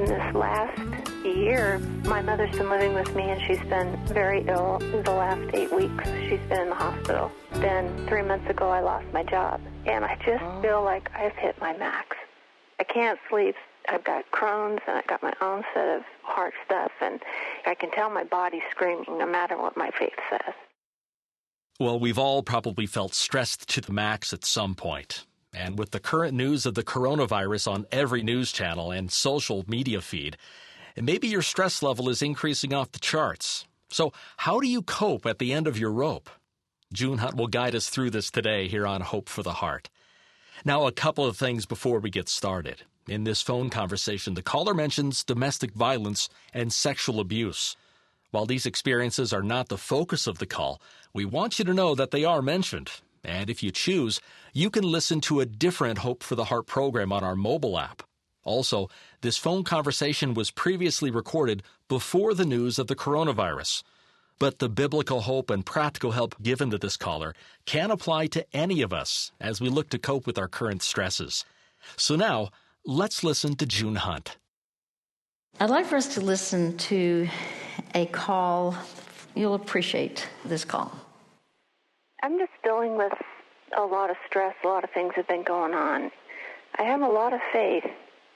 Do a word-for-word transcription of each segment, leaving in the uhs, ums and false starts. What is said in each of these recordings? in this last year, my mother's been living with me, and she's been very ill the last eight weeks. She's been in the hospital. Then three months ago, I lost my job, and I just oh. feel like I've hit my max. I can't sleep. I've got Crohn's, and I've got my own set of heart stuff, and I can tell my body's screaming no matter what my faith says. Well, we've all probably felt stressed to the max at some point. And with the current news of the coronavirus on every news channel and social media feed, maybe your stress level is increasing off the charts. So how do you cope at the end of your rope? June Hunt will guide us through this today here on Hope for the Heart. Now, a couple of things before we get started. In this phone conversation, the caller mentions domestic violence and sexual abuse. While these experiences are not the focus of the call, we want you to know that they are mentioned. And if you choose, you can listen to a different Hope for the Heart program on our mobile app. Also, this phone conversation was previously recorded before the news of the coronavirus. But the biblical hope and practical help given to this caller can apply to any of us as we look to cope with our current stresses. So now, let's listen to June Hunt. I'd like for us to listen to a call. You'll appreciate this call. I'm just dealing with a lot of stress. A lot of things have been going on. I have a lot of faith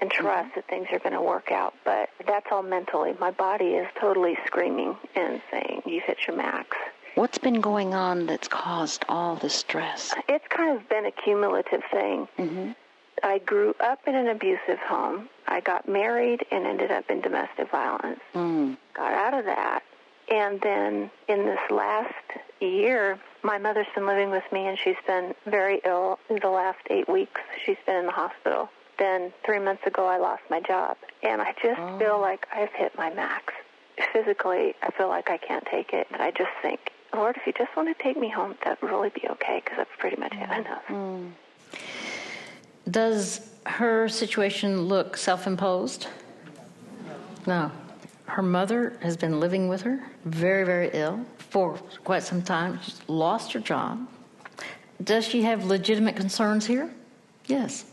and trust mm-hmm. that things are going to work out, but that's all mentally. My body is totally screaming and saying, you've hit your max. What's been going on that's caused all the stress? It's kind of been a cumulative thing. Mm-hmm. I grew up in an abusive home. I got married and ended up in domestic violence. Mm. Got out of that. And then in this last year, my mother's been living with me, and she's been very ill the last eight weeks. She's been in the hospital. Then three months ago, I lost my job. And I just oh. feel like I've hit my max. Physically, I feel like I can't take it. And I just think, Lord, if you just want to take me home, that'd really be okay, because I've pretty much had enough. Mm. Does her situation look self-imposed? No. Her mother has been living with her, very, very ill, for quite some time. She's lost her job. Does she have legitimate concerns here? Yes.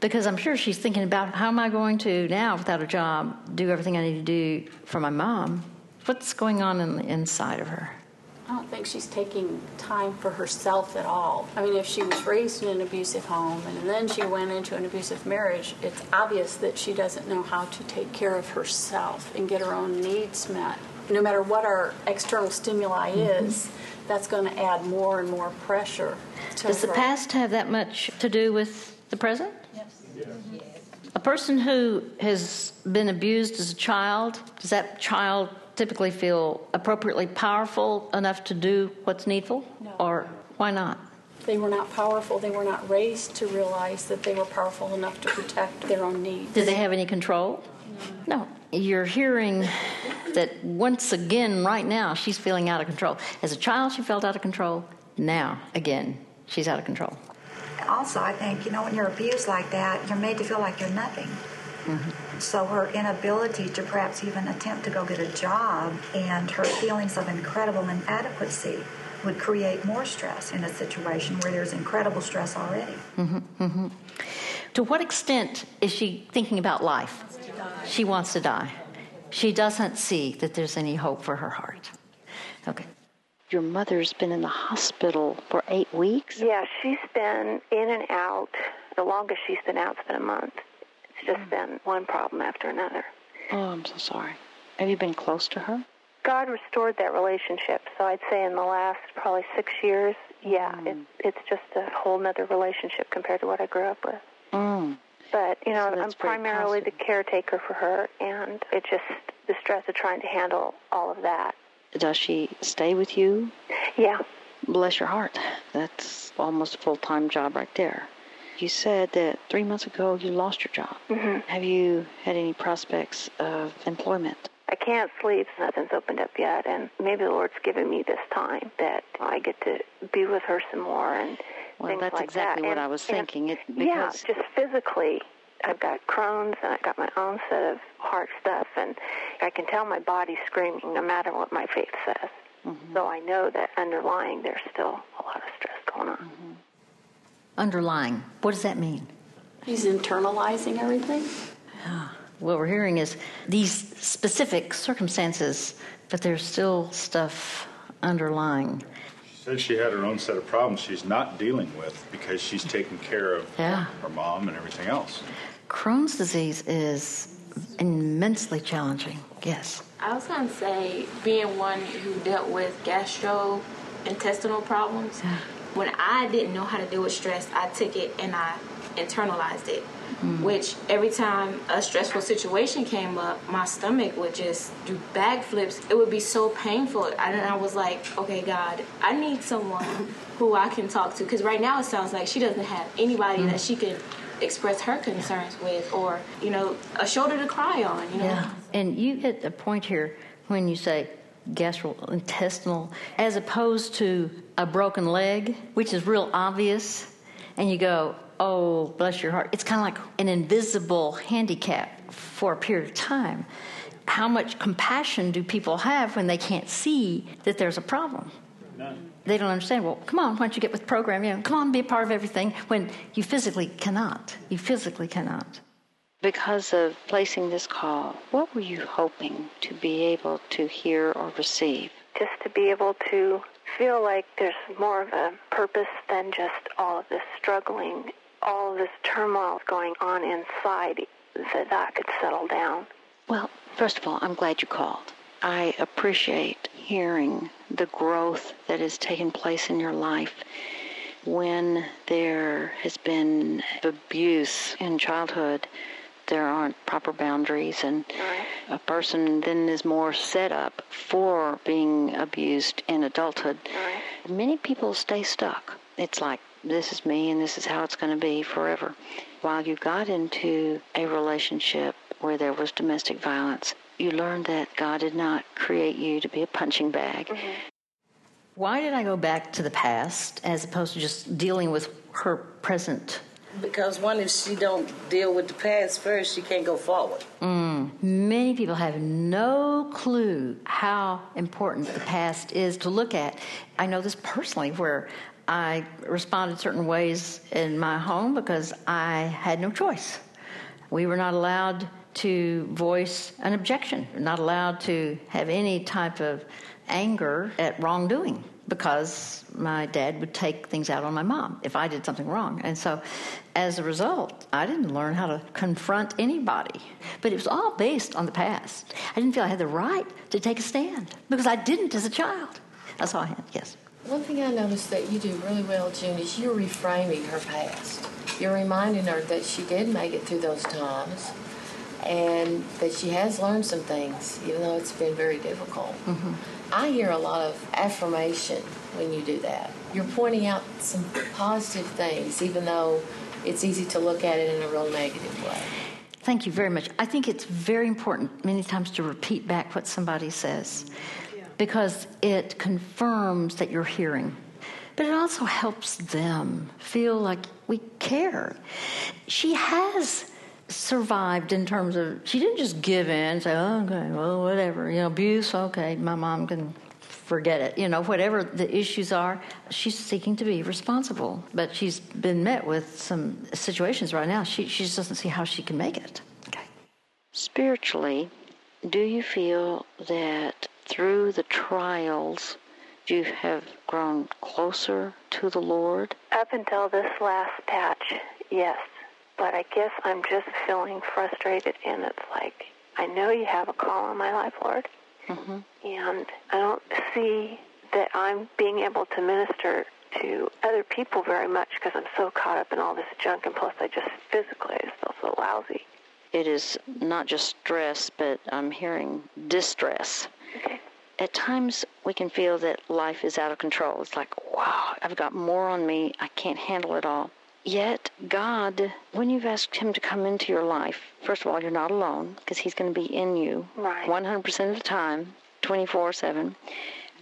Because I'm sure she's thinking about, how am I going to now, without a job, do everything I need to do for my mom? What's going on in the inside of her? I don't think she's taking time for herself at all. I mean, if she was raised in an abusive home and then she went into an abusive marriage, it's obvious that she doesn't know how to take care of herself and get her own needs met. No matter what our external stimuli mm-hmm. is, that's going to add more and more pressure to Does her. The past have that much to do with the present? Yes. yes. Mm-hmm. A person who has been abused as a child, does that child typically feel appropriately powerful enough to do what's needful? No. Or why not? They were not powerful. They were not raised to realize that they were powerful enough to protect their own needs. Did they have any control? No. No. You're hearing that once again right now she's feeling out of control. As a child she felt out of control. Now, again, she's out of control. Also, I think, you know, when you're abused like that, you're made to feel like you're nothing. Mm-hmm. So her inability to perhaps even attempt to go get a job and her feelings of incredible inadequacy would create more stress in a situation where there's incredible stress already. Mm-hmm. Mm-hmm. To what extent is she thinking about life? She wants to die. She doesn't see that there's any hope for her heart. Okay. Your mother's been in the hospital for eight weeks? Yeah, she's been in and out. The longest she's been out has been a month. It's just been one problem after another. Oh, I'm so sorry. Have you been close to her? God restored that relationship. So I'd say in the last probably six years, yeah, mm. it, it's just a whole other relationship compared to what I grew up with. Mm. But, you know, so I'm primarily the caretaker for her, and it's just the stress of trying to handle all of that. Does she stay with you? Yeah. Bless your heart. That's almost a full-time job right there. You said that three months ago you lost your job. Mm-hmm. Have you had any prospects of employment? I can't sleep. Nothing's opened up yet. And maybe the Lord's given me this time that I get to be with her some more and well, things like that. Well, that's exactly what and, I was thinking. And, it, yeah, just physically. I've got Crohn's, and I've got my own set of heart stuff. And I can tell my body's screaming no matter what my faith says. Mm-hmm. So I know that underlying there's still a lot of stress going on. Mm-hmm. Underlying. What does that mean? He's internalizing everything. Yeah. what we're hearing is these specific circumstances, but there's still stuff underlying. She said she had her own set of problems she's not dealing with because she's taking care of yeah. her mom and everything else. Crohn's disease is immensely challenging, yes. I was going to say, being one who dealt with gastrointestinal problems, yeah. when I didn't know how to deal with stress, I took it and I internalized it, mm. which every time a stressful situation came up, my stomach would just do backflips. It would be so painful. And I was like, okay, God, I need someone who I can talk to, because right now it sounds like she doesn't have anybody mm. that she can express her concerns with, or, you know, a shoulder to cry on, you know. Yeah. And you hit a point here when you say gastrointestinal as opposed to a broken leg, which is real obvious, and you go, oh, bless your heart. It's kind of like an invisible handicap for a period of time. How much compassion do people have when they can't see that there's a problem? None. They don't understand. Well, come on, why don't you get with the program? You know, come on, be a part of everything, when you physically cannot. You physically cannot. Because of placing this call, what were you hoping to be able to hear or receive? Just to be able to feel like there's more of a purpose than just all of this struggling, all of this turmoil going on inside, that that could settle down. Well, first of all, I'm glad you called. I appreciate hearing the growth that has taken place in your life when there has been abuse in childhood. There aren't proper boundaries, and right. a person then is more set up for being abused in adulthood. Right. Many people stay stuck. It's like, this is me and this is how it's going to be forever. While you got into a relationship where there was domestic violence, you learned that God did not create you to be a punching bag. Mm-hmm. Why did I go back to the past as opposed to just dealing with her present? Because one, if she don't deal with the past first, she can't go forward. Mm. Many people have no clue how important the past is to look at. I know this personally, where I responded certain ways in my home because I had no choice. We were not allowed to voice an objection, not allowed to have any type of anger at wrongdoing, because my dad would take things out on my mom if I did something wrong. And so as a result, I didn't learn how to confront anybody. But it was all based on the past. I didn't feel I had the right to take a stand, because I didn't as a child. That's all I had, yes. One thing I noticed that you do really well, June, is you're reframing her past. You're reminding her that she did make it through those times, and that she has learned some things, even though it's been very difficult. Mm-hmm. I hear a lot of affirmation when you do that. You're pointing out some positive things, even though it's easy to look at it in a real negative way. Thank you very much. I think it's very important many times to repeat back what somebody says, yeah. because it confirms that you're hearing. But it also helps them feel like we care. She has survived in terms of, she didn't just give in and say, oh, okay, well, whatever, you know, abuse, okay, my mom can forget it. You know, whatever the issues are, she's seeking to be responsible. But she's been met with some situations right now. She, she just doesn't see how she can make it. Okay. Spiritually, do you feel that through the trials you have grown closer to the Lord? Up until this last patch, yes. But I guess I'm just feeling frustrated, and it's like, I know you have a call on my life, Lord, mm-hmm. and I don't see that I'm being able to minister to other people very much because I'm so caught up in all this junk, and plus I just physically I just feel so lousy. It is not just stress, but I'm hearing distress. Okay. At times we can feel that life is out of control. It's like, wow, I've got more on me. I can't handle it all. Yet, God, when you've asked him to come into your life, first of all, you're not alone, because he's going to be in you right. one hundred percent of the time, twenty-four seven.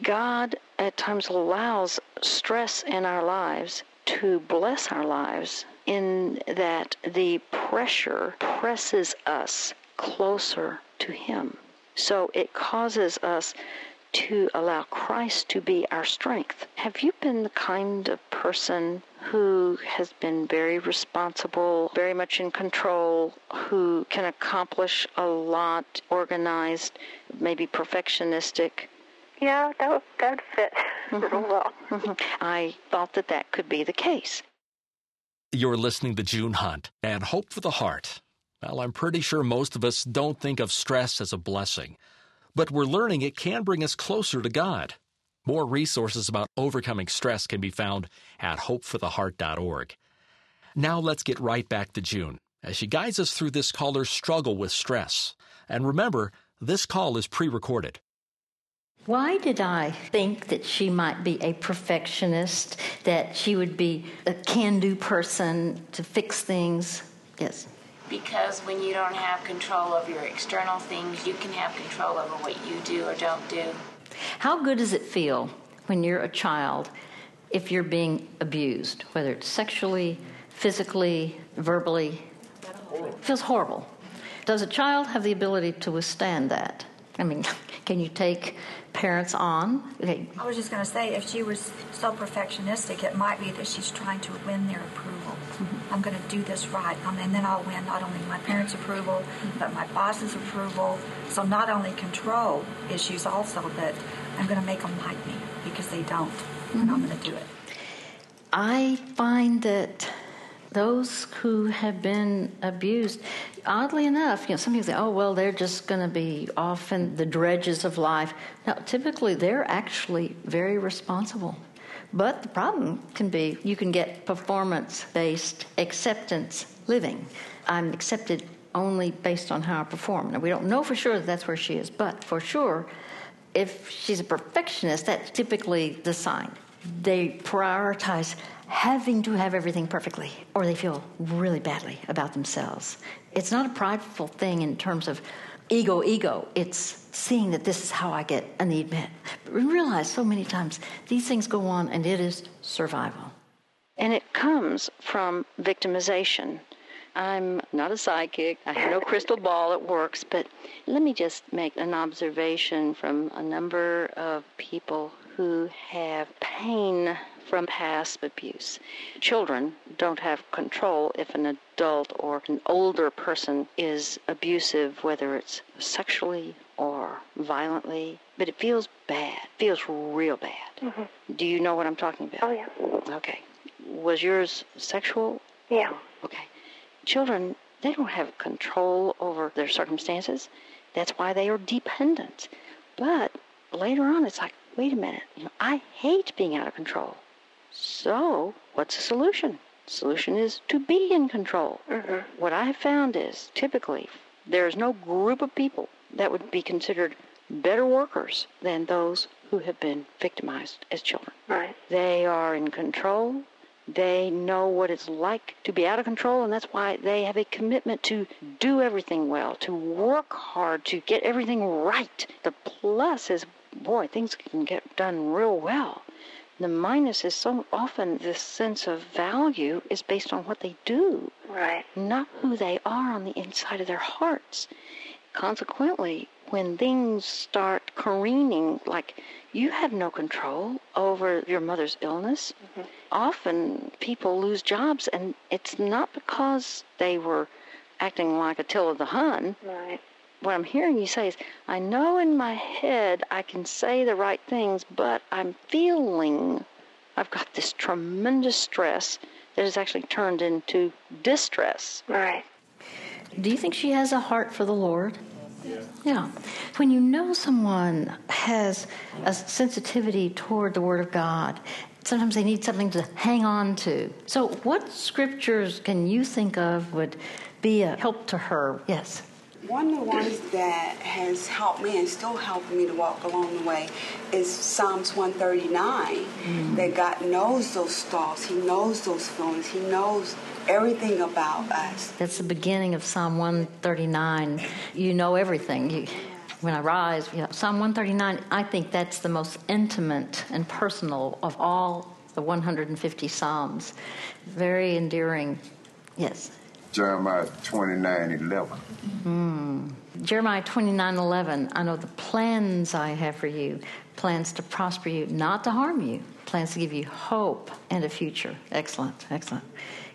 God at times allows stress in our lives to bless our lives, in that the pressure presses us closer to him. So it causes us to allow Christ to be our strength. Have you been the kind of person person who has been very responsible, very much in control, who can accomplish a lot, organized, maybe perfectionistic. Yeah, that would, that would fit real well. Mm-hmm. I thought that that could be the case. You're listening to June Hunt and Hope for the Heart. Well, I'm pretty sure most of us don't think of stress as a blessing, but we're learning it can bring us closer to God. More resources about overcoming stress can be found at hope for the heart dot org. Now let's get right back to June as she guides us through this caller's struggle with stress. And remember, this call is pre-recorded. Why did I think that she might be a perfectionist, that she would be a can-do person to fix things? Yes. Because when you don't have control over your external things, you can have control over what you do or don't do. How good does it feel when you're a child if you're being abused, whether it's sexually, physically, verbally? It feels horrible. Does a child have the ability to withstand that? I mean, can you take parents on? Okay. I was just going to say, if she was so perfectionistic, it might be that she's trying to win their approval. Mm-hmm. I'm going to do this right, I mean, then I'll win not only my parents' approval, mm-hmm. but my boss's approval. So not only control issues also, but I'm going to make them like me because they don't, mm-hmm. and I'm going to do it. I find that those who have been abused, oddly enough, you know, some people say, oh, well, they're just going to be off in the dredges of life. No, typically they're actually very responsible. But the problem can be you can get performance-based acceptance living. I'm accepted only based on how I perform. Now, we don't know for sure that that's where she is, but for sure, if she's a perfectionist, that's typically the sign. They prioritize having to have everything perfectly, or they feel really badly about themselves. It's not a prideful thing in terms of ego, ego. It's seeing that this is how I get a need met. But we realize so many times these things go on, and it is survival. And it comes from victimization. I'm not a psychic. I have no crystal ball. It works. But let me just make an observation from a number of people who have pain from past abuse. Children don't have control if an adult or an older person is abusive, whether it's sexually or violently, but it feels bad, feels real bad. Mm-hmm. Do you know what I'm talking about? Oh, yeah. Okay. Was yours sexual? Yeah. Okay. Children, they don't have control over their circumstances. That's why they are dependent. But later on, it's like, wait a minute, you know, I hate being out of control. So what's the solution? The solution is to be in control. Mm-hmm. What I have found is typically there is no group of people that would be considered better workers than those who have been victimized as children. Right. They are in control. They know what it's like to be out of control, and that's why they have a commitment to do everything well, to work hard, to get everything right. The plus is, boy, things can get done real well. The minus is so often this sense of value is based on what they do, right? Not who they are on the inside of their hearts. Consequently, when things start careening, like you have no control over your mother's illness, mm-hmm. often people lose jobs, and it's not because they were acting like Attila the Hun. Right. What I'm hearing you say is, I know in my head I can say the right things, but I'm feeling I've got this tremendous stress that has actually turned into distress. Right. Do you think she has a heart for the Lord? Yeah. Yeah. When you know someone has a sensitivity toward the Word of God, sometimes they need something to hang on to. So what scriptures can you think of would be a help to her? Yes. One of the ones that has helped me and still helping me to walk along the way is Psalms one thirty-nine, mm-hmm. that God knows those thoughts. He knows those feelings. He knows everything about us. That's the beginning of Psalm one thirty-nine. You know everything. You, when I rise, you know, Psalm one thirty-nine, I think that's the most intimate and personal of all the one hundred fifty Psalms. Very endearing. Yes. Jeremiah twenty-nine eleven. Mm. Jeremiah twenty-nine eleven. I know the plans I have for you, plans to prosper you, not to harm you, plans to give you hope and a future. Excellent, excellent.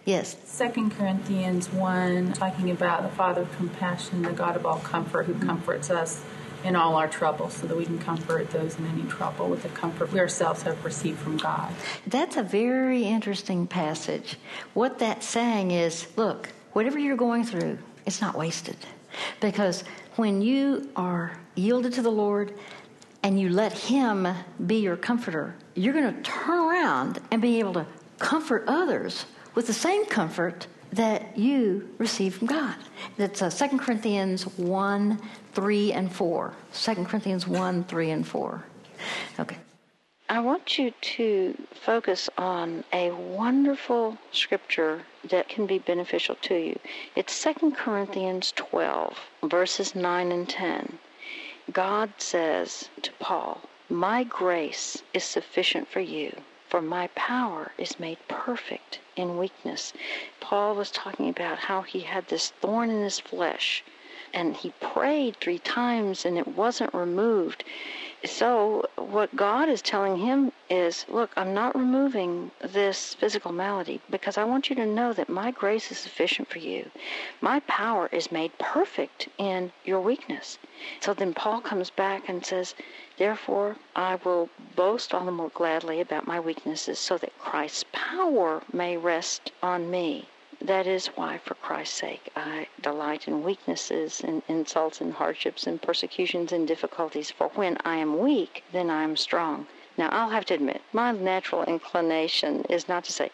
Yes. Second Corinthians one, talking about the Father of compassion, the God of all comfort, who mm-hmm. comforts us in all our trouble, so that we can comfort those in any trouble with the comfort we ourselves have received from God. That's a very interesting passage. What that's saying is, look, whatever you're going through, it's not wasted. Because when you are yielded to the Lord and you let Him be your comforter, you're going to turn around and be able to comfort others with the same comfort that you receive from God. That's uh, Second Corinthians one, three, and four. Second Corinthians one, three, and four. Okay. I want you to focus on a wonderful scripture that can be beneficial to you. It's Second Corinthians twelve, verses nine and ten. God says to Paul, "My grace is sufficient for you, for my power is made perfect in weakness." Paul was talking about how he had this thorn in his flesh, and he prayed three times and it wasn't removed. So what God is telling him is, look, I'm not removing this physical malady because I want you to know that my grace is sufficient for you. My power is made perfect in your weakness. So then Paul comes back and says, therefore, I will boast all the more gladly about my weaknesses so that Christ's power may rest on me. That is why, for Christ's sake, I delight in weaknesses and insults and hardships and persecutions and difficulties. For when I am weak, then I am strong. Now, I'll have to admit, my natural inclination is not to say,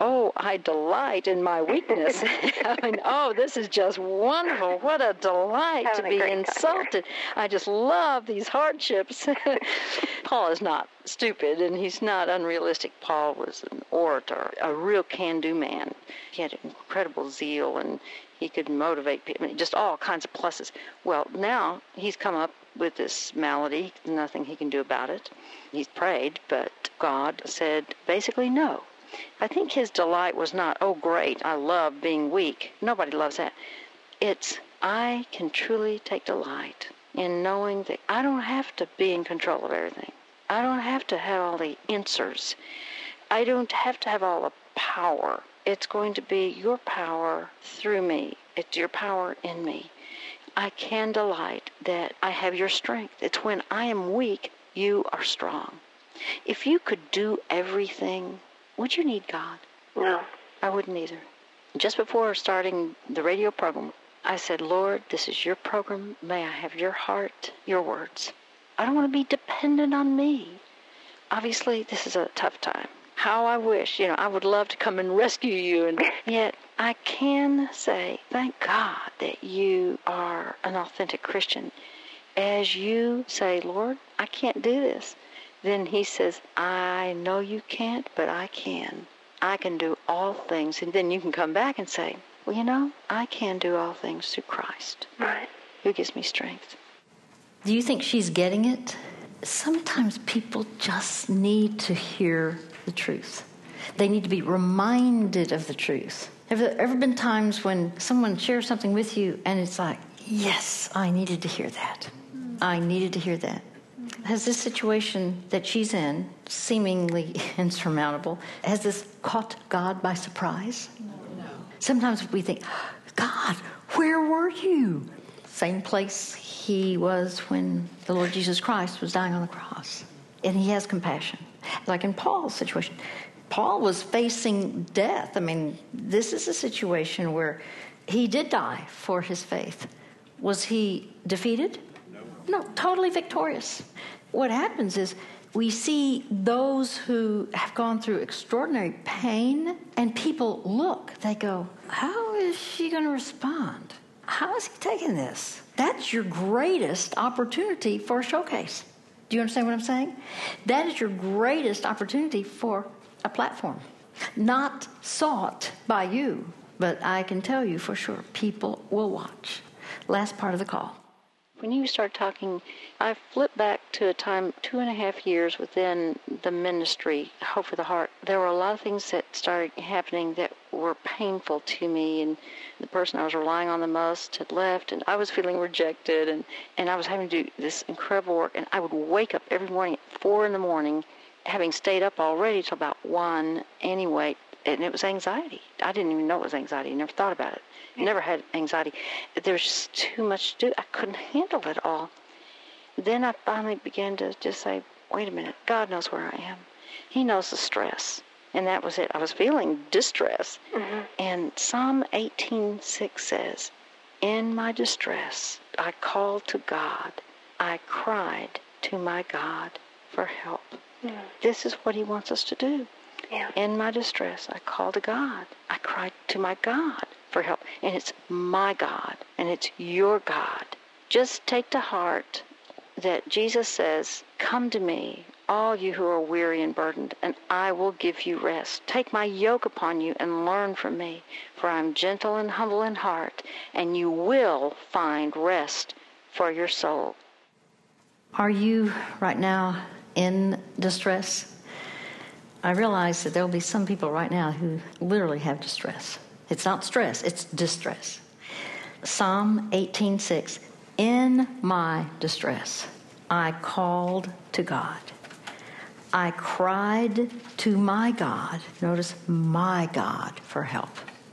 oh, I delight in my weakness. I mean, oh, this is just wonderful. What a delight Having to be insulted. I just love these hardships. Paul is not stupid, and he's not unrealistic. Paul was an orator, a real can-do man. He had incredible zeal, and he could motivate people, I mean, just all kinds of pluses. Well, now he's come up with this malady, nothing he can do about it. He's prayed, but God said basically no. I think his delight was not, oh, great, I love being weak. Nobody loves that. It's, I can truly take delight in knowing that I don't have to be in control of everything. I don't have to have all the answers. I don't have to have all the power. It's going to be your power through me. It's your power in me. I can delight that I have your strength. It's when I am weak, you are strong. If you could do everything, would you need God? No. I wouldn't either. Just before starting the radio program, I said, Lord, this is your program. May I have your heart, your words. I don't want to be dependent on me. Obviously, this is a tough time. How I wish, you know, I would love to come and rescue you. And yet I can say, thank God that you are an authentic Christian. As you say, Lord, I can't do this. Then he says, I know you can't, but I can. I can do all things. And then you can come back and say, well, you know, I can do all things through Christ. Right. Who gives me strength. Do you think she's getting it? Sometimes people just need to hear the truth. They need to be reminded of the truth. Have there ever been times when someone shares something with you and it's like, yes, I needed to hear that. I needed to hear that. Has this situation that she's in, seemingly insurmountable, has this caught God by surprise? No. Sometimes we think, God, where were you? Same place he was when the Lord Jesus Christ was dying on the cross. And he has compassion. Like in Paul's situation. Paul was facing death. I mean, this is a situation where he did die for his faith. Was he defeated? No, totally victorious. What happens is we see those who have gone through extraordinary pain, and people look. They go, how is she going to respond? How is he taking this? That's your greatest opportunity for a showcase. Do you understand what I'm saying? That is your greatest opportunity for a platform. Not sought by you, but I can tell you for sure, people will watch. Last part of the call. when you start talking, I flip back to a time two and a half years within the ministry, Hope for the Heart. There were a lot of things that started happening that were painful to me, and the person I was relying on the most had left, and I was feeling rejected, and, and I was having to do this incredible work, and I would wake up every morning at four in the morning, having stayed up already till about one anyway, and it was anxiety. I didn't even know it was anxiety. I never thought about it. Never had anxiety. There's just too much to do. I couldn't handle it all. Then I finally began to just say, wait a minute, God knows where I am. He knows the stress. And that was it. I was feeling distress. Mm-hmm. And Psalm eighteen six says, in my distress, I called to God. I cried to my God for help. Mm-hmm. This is what he wants us to do. Yeah. In my distress, I called to God. I cried to my God for help. And it's my God, and it's your God. Just take to heart that Jesus says, come to me, all you who are weary and burdened, and I will give you rest. Take my yoke upon you and learn from me, for I am gentle and humble in heart, and you will find rest for your soul. Are you right now in distress? I realize that there will be some people right now who literally have distress. It's not stress, it's distress. Psalm eighteen six, in my distress, I called to God. I cried to my God, notice my God, for help.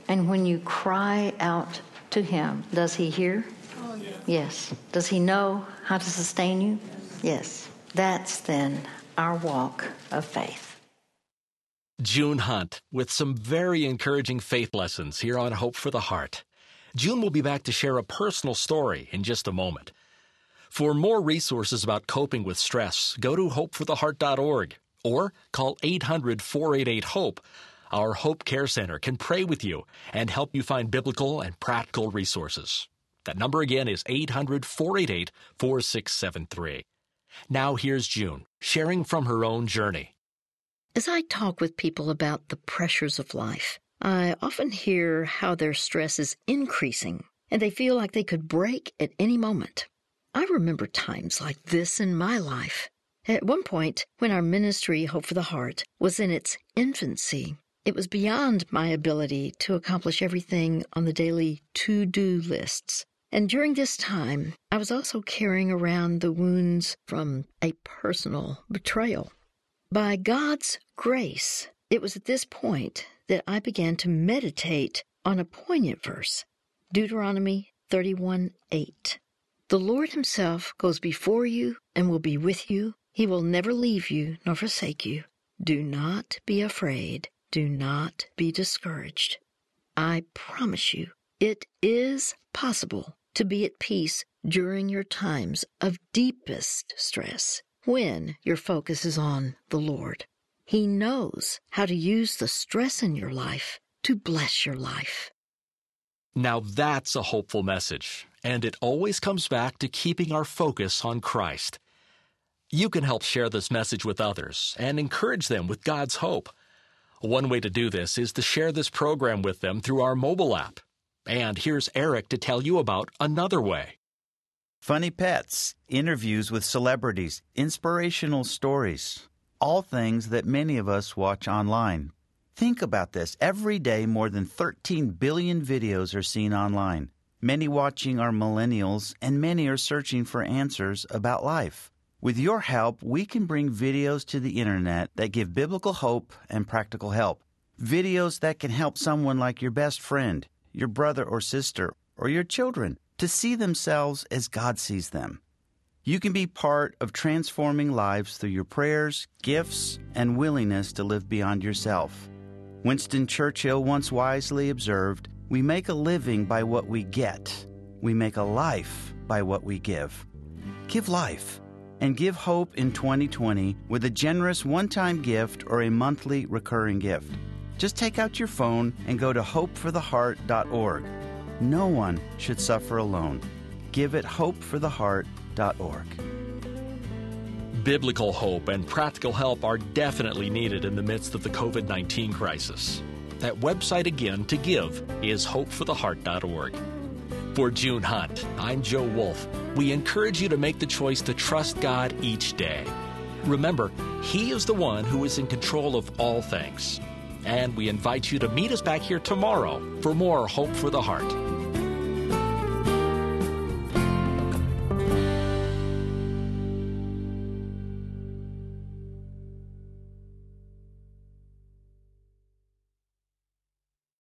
And when you cry out to him, does he hear? Oh, yeah. Yes. Does he know how to sustain you? Yes. Yes. That's then our walk of faith. June Hunt with some very encouraging faith lessons here on Hope for the Heart. June will be back to share a personal story in just a moment. For more resources about coping with stress, go to hope for the heart dot org or call eight hundred, four eight eight, HOPE. Our Hope Care Center can pray with you and help you find biblical and practical resources. That number again is eight hundred, four eight eight, four six seven three. Now here's June sharing from her own journey. As I talk with people about the pressures of life, I often hear how their stress is increasing and they feel like they could break at any moment. I remember times like this in my life. At one point, when our ministry, Hope for the Heart, was in its infancy, it was beyond my ability to accomplish everything on the daily to-do lists. And during this time, I was also carrying around the wounds from a personal betrayal. By God's grace, it was at this point that I began to meditate on a poignant verse, Deuteronomy thirty-one eight. The Lord himself goes before you and will be with you. He will never leave you nor forsake you. Do not be afraid. Do not be discouraged. I promise you, it is possible to be at peace during your times of deepest stress. When your focus is on the Lord, he knows how to use the stress in your life to bless your life. Now that's a hopeful message, and it always comes back to keeping our focus on Christ. You can help share this message with others and encourage them with God's hope. One way to do this is to share this program with them through our mobile app. And here's Eric to tell you about another way. Funny pets, interviews with celebrities, inspirational stories, all things that many of us watch online. Think about this. Every day, more than thirteen billion videos are seen online. Many watching are millennials, and many are searching for answers about life. With your help, we can bring videos to the internet that give biblical hope and practical help. Videos that can help someone like your best friend, your brother or sister, or your children, to see themselves as God sees them. You can be part of transforming lives through your prayers, gifts, and willingness to live beyond yourself. Winston Churchill once wisely observed, "We make a living by what we get. We make a life by what we give." Give life and give hope in twenty twenty with a generous one-time gift or a monthly recurring gift. Just take out your phone and go to hope for the heart dot org. No one should suffer alone. Give at hope for the heart dot org. Biblical hope and practical help are definitely needed in the midst of the covid nineteen crisis. That website again to give is hope for the heart dot org. for June Hunt. I'm Joe Wolf. We encourage you to make the choice to trust God each day. Remember, He is the one who is in control of all things. And we invite you to meet us back here tomorrow for more Hope for the Heart.